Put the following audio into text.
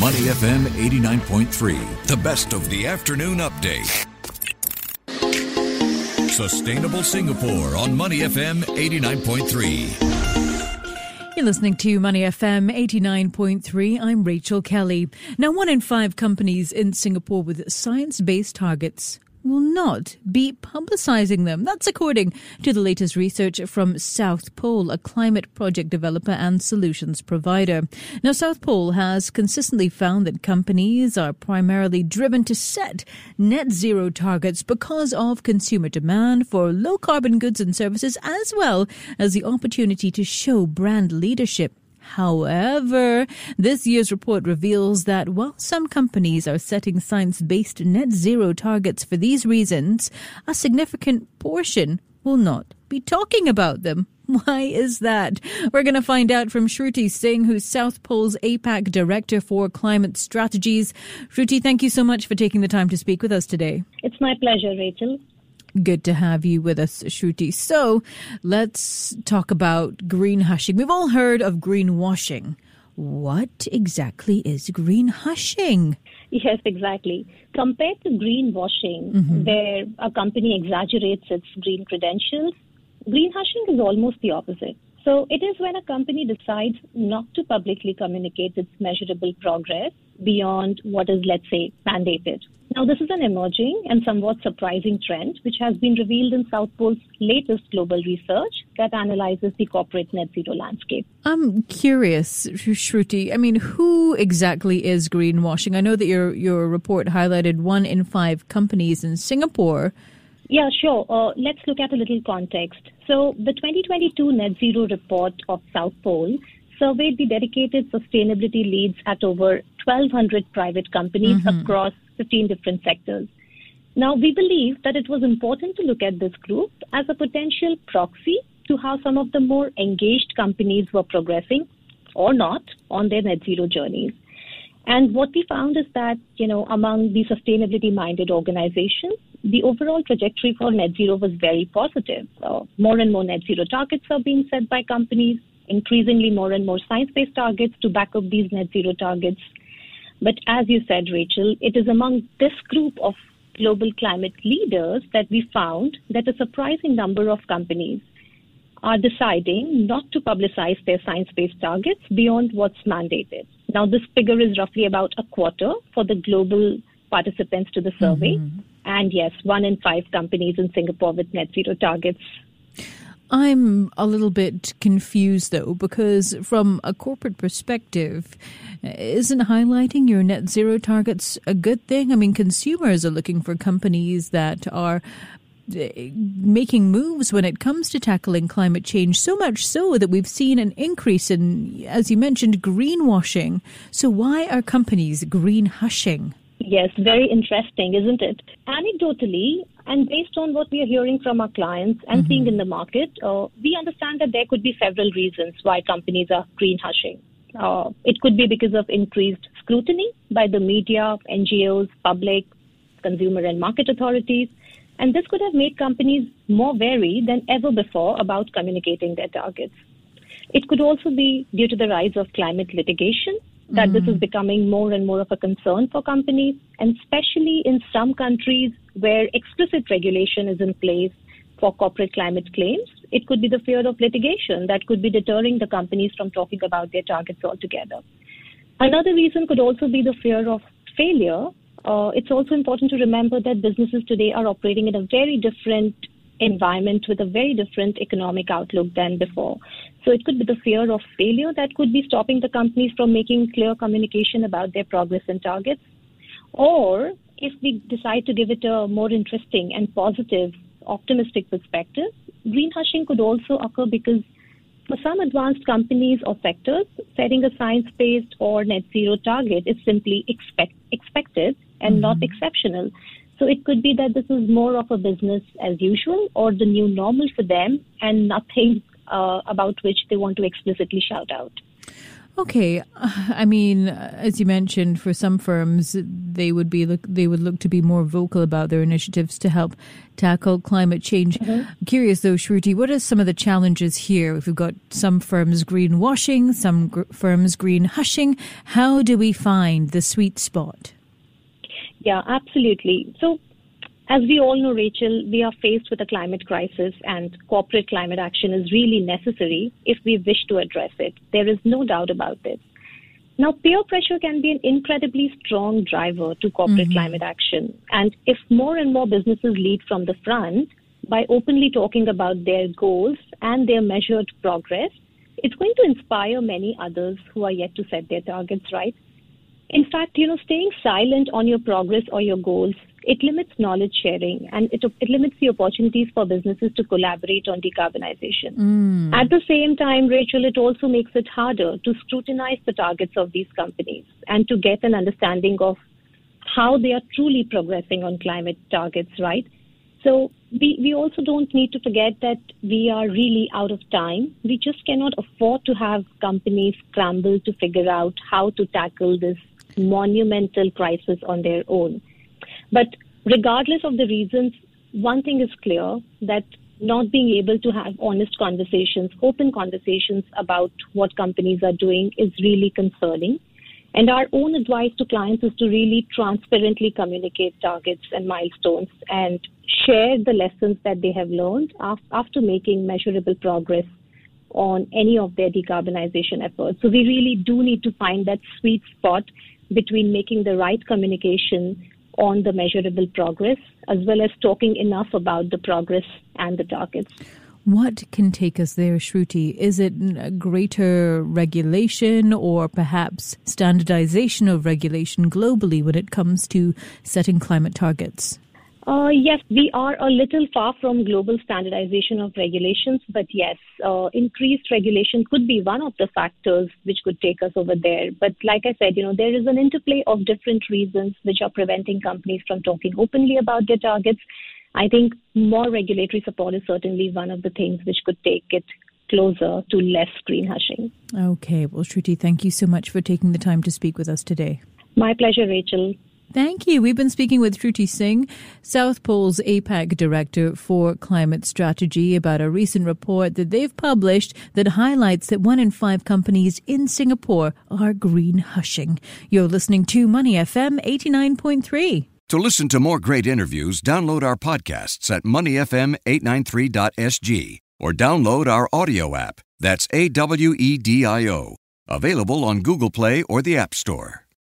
Money FM 89.3, the best of the afternoon update. Sustainable Singapore on Money FM 89.3. You're listening to Money FM 89.3. I'm Rachel Kelly. Now, 1 in 5 companies in Singapore with science-based targets will not be publicising them. That's according to the latest research from South Pole, a climate project developer and solutions provider. Now, South Pole has consistently found that companies are primarily driven to set net zero targets because of consumer demand for low carbon goods and services, as well as the opportunity to show brand leadership. However, this year's report reveals that while some companies are setting science-based net zero targets for these reasons, a significant portion will not be talking about them. Why is that? We're going to find out from Shruti Singh, who's South Pole's APAC Director for Climate Strategies. Shruti, thank you so much for taking the time to speak with us today. It's my pleasure, Rachel. Good to have you with us, Shruti. So let's talk about green hushing. We've all heard of greenwashing. What exactly is green hushing? Yes, exactly. Compared to greenwashing, where a company exaggerates its green credentials, green hushing is almost the opposite. So it is when a company decides not to publicly communicate its measurable progress beyond what is, let's say, mandated. Now, this is an emerging and somewhat surprising trend, which has been revealed in South Pole's latest global research that analyzes the corporate net zero landscape. I'm curious, Shruti. I mean, who exactly is greenwashing? I know that your report highlighted 1 in 5 companies in Singapore. Yeah, sure. Let's look at a little context. So the 2022 Net Zero report of South Pole surveyed the dedicated sustainability leads at over 1,200 private companies across 15 different sectors. Now, we believe that it was important to look at this group as a potential proxy to how some of the more engaged companies were progressing or not on their net zero journeys. And what we found is that, among the sustainability-minded organizations, the overall trajectory for net zero was very positive. More and more net zero targets are being set by companies, increasingly more and more science-based targets to back up these net zero targets. But as you said, Rachel, it is among this group of global climate leaders that we found that a surprising number of companies are deciding not to publicize their science-based targets beyond what's mandated. Now, this figure is roughly about a quarter for the global participants to the survey. And yes, 1 in 5 companies in Singapore with net zero targets. I'm a little bit confused, though, because from a corporate perspective, isn't highlighting your net zero targets a good thing? I mean, consumers are looking for companies that are making moves when it comes to tackling climate change, so much so that we've seen an increase in, as you mentioned, greenwashing. So why are companies green hushing? Yes, very interesting, isn't it? Anecdotally, and based on what we are hearing from our clients and seeing in the market, we understand that there could be several reasons why companies are green hushing. It could be because of increased scrutiny by the media, NGOs, public, consumer and market authorities. And this could have made companies more wary than ever before about communicating their targets. It could also be due to the rise of climate litigation, that this is becoming more and more of a concern for companies, and especially in some countries where explicit regulation is in place for corporate climate claims. It could be the fear of litigation that could be deterring the companies from talking about their targets altogether. Another reason could also be the fear of failure. It's also important to remember that businesses today are operating in a very different environment with a very different economic outlook than before. So it could be the fear of failure that could be stopping the companies from making clear communication about their progress and targets. Or if we decide to give it a more interesting and positive, optimistic perspective, green hushing could also occur because for some advanced companies or sectors, setting a science-based or net zero target is simply expected and not exceptional. So it could be that this is more of a business as usual or the new normal for them and nothing about which they want to explicitly shout out. Okay. I mean, as you mentioned, for some firms, they would look to be more vocal about their initiatives to help tackle climate change. Mm-hmm. I'm curious though, Shruti, what are some of the challenges here? If we've got some firms greenwashing, some firms green hushing, how do we find the sweet spot? Yeah, absolutely. So, as we all know, Rachel, we are faced with a climate crisis and corporate climate action is really necessary if we wish to address it. There is no doubt about this. Now, peer pressure can be an incredibly strong driver to corporate mm-hmm. climate action. And if more and more businesses lead from the front by openly talking about their goals and their measured progress, it's going to inspire many others who are yet to set their targets, right? In fact, you know, staying silent on your progress or your goals, it limits knowledge sharing and it limits the opportunities for businesses to collaborate on decarbonization. Mm. At the same time, Rachel, it also makes it harder to scrutinize the targets of these companies and to get an understanding of how they are truly progressing on climate targets, right? So we also don't need to forget that we are really out of time. We just cannot afford to have companies scramble to figure out how to tackle this monumental crisis on their own. But regardless of the reasons, one thing is clear, that not being able to have honest conversations, open conversations about what companies are doing is really concerning. And our own advice to clients is to really transparently communicate targets and milestones and share the lessons that they have learned after making measurable progress on any of their decarbonization efforts. So we really do need to find that sweet spot between making the right communication on the measurable progress, as well as talking enough about the progress and the targets. What can take us there, Shruti? Is it greater regulation or perhaps standardization of regulation globally when it comes to setting climate targets? Yes, we are a little far from global standardization of regulations, but yes, increased regulation could be one of the factors which could take us over there. But like I said, you know, there is an interplay of different reasons which are preventing companies from talking openly about their targets. I think more regulatory support is certainly one of the things which could take it closer to less green hushing. Okay, well, Shruti, thank you so much for taking the time to speak with us today. My pleasure, Rachel. Thank you. We've been speaking with Shruti Singh, South Pole's APAC Director for Climate Strategy, about a recent report that they've published that highlights that 1 in 5 companies in Singapore are green hushing. You're listening to Money FM 89.3. To listen to more great interviews, download our podcasts at moneyfm893.sg or download our audio app. That's AWEDIO. Available on Google Play or the App Store.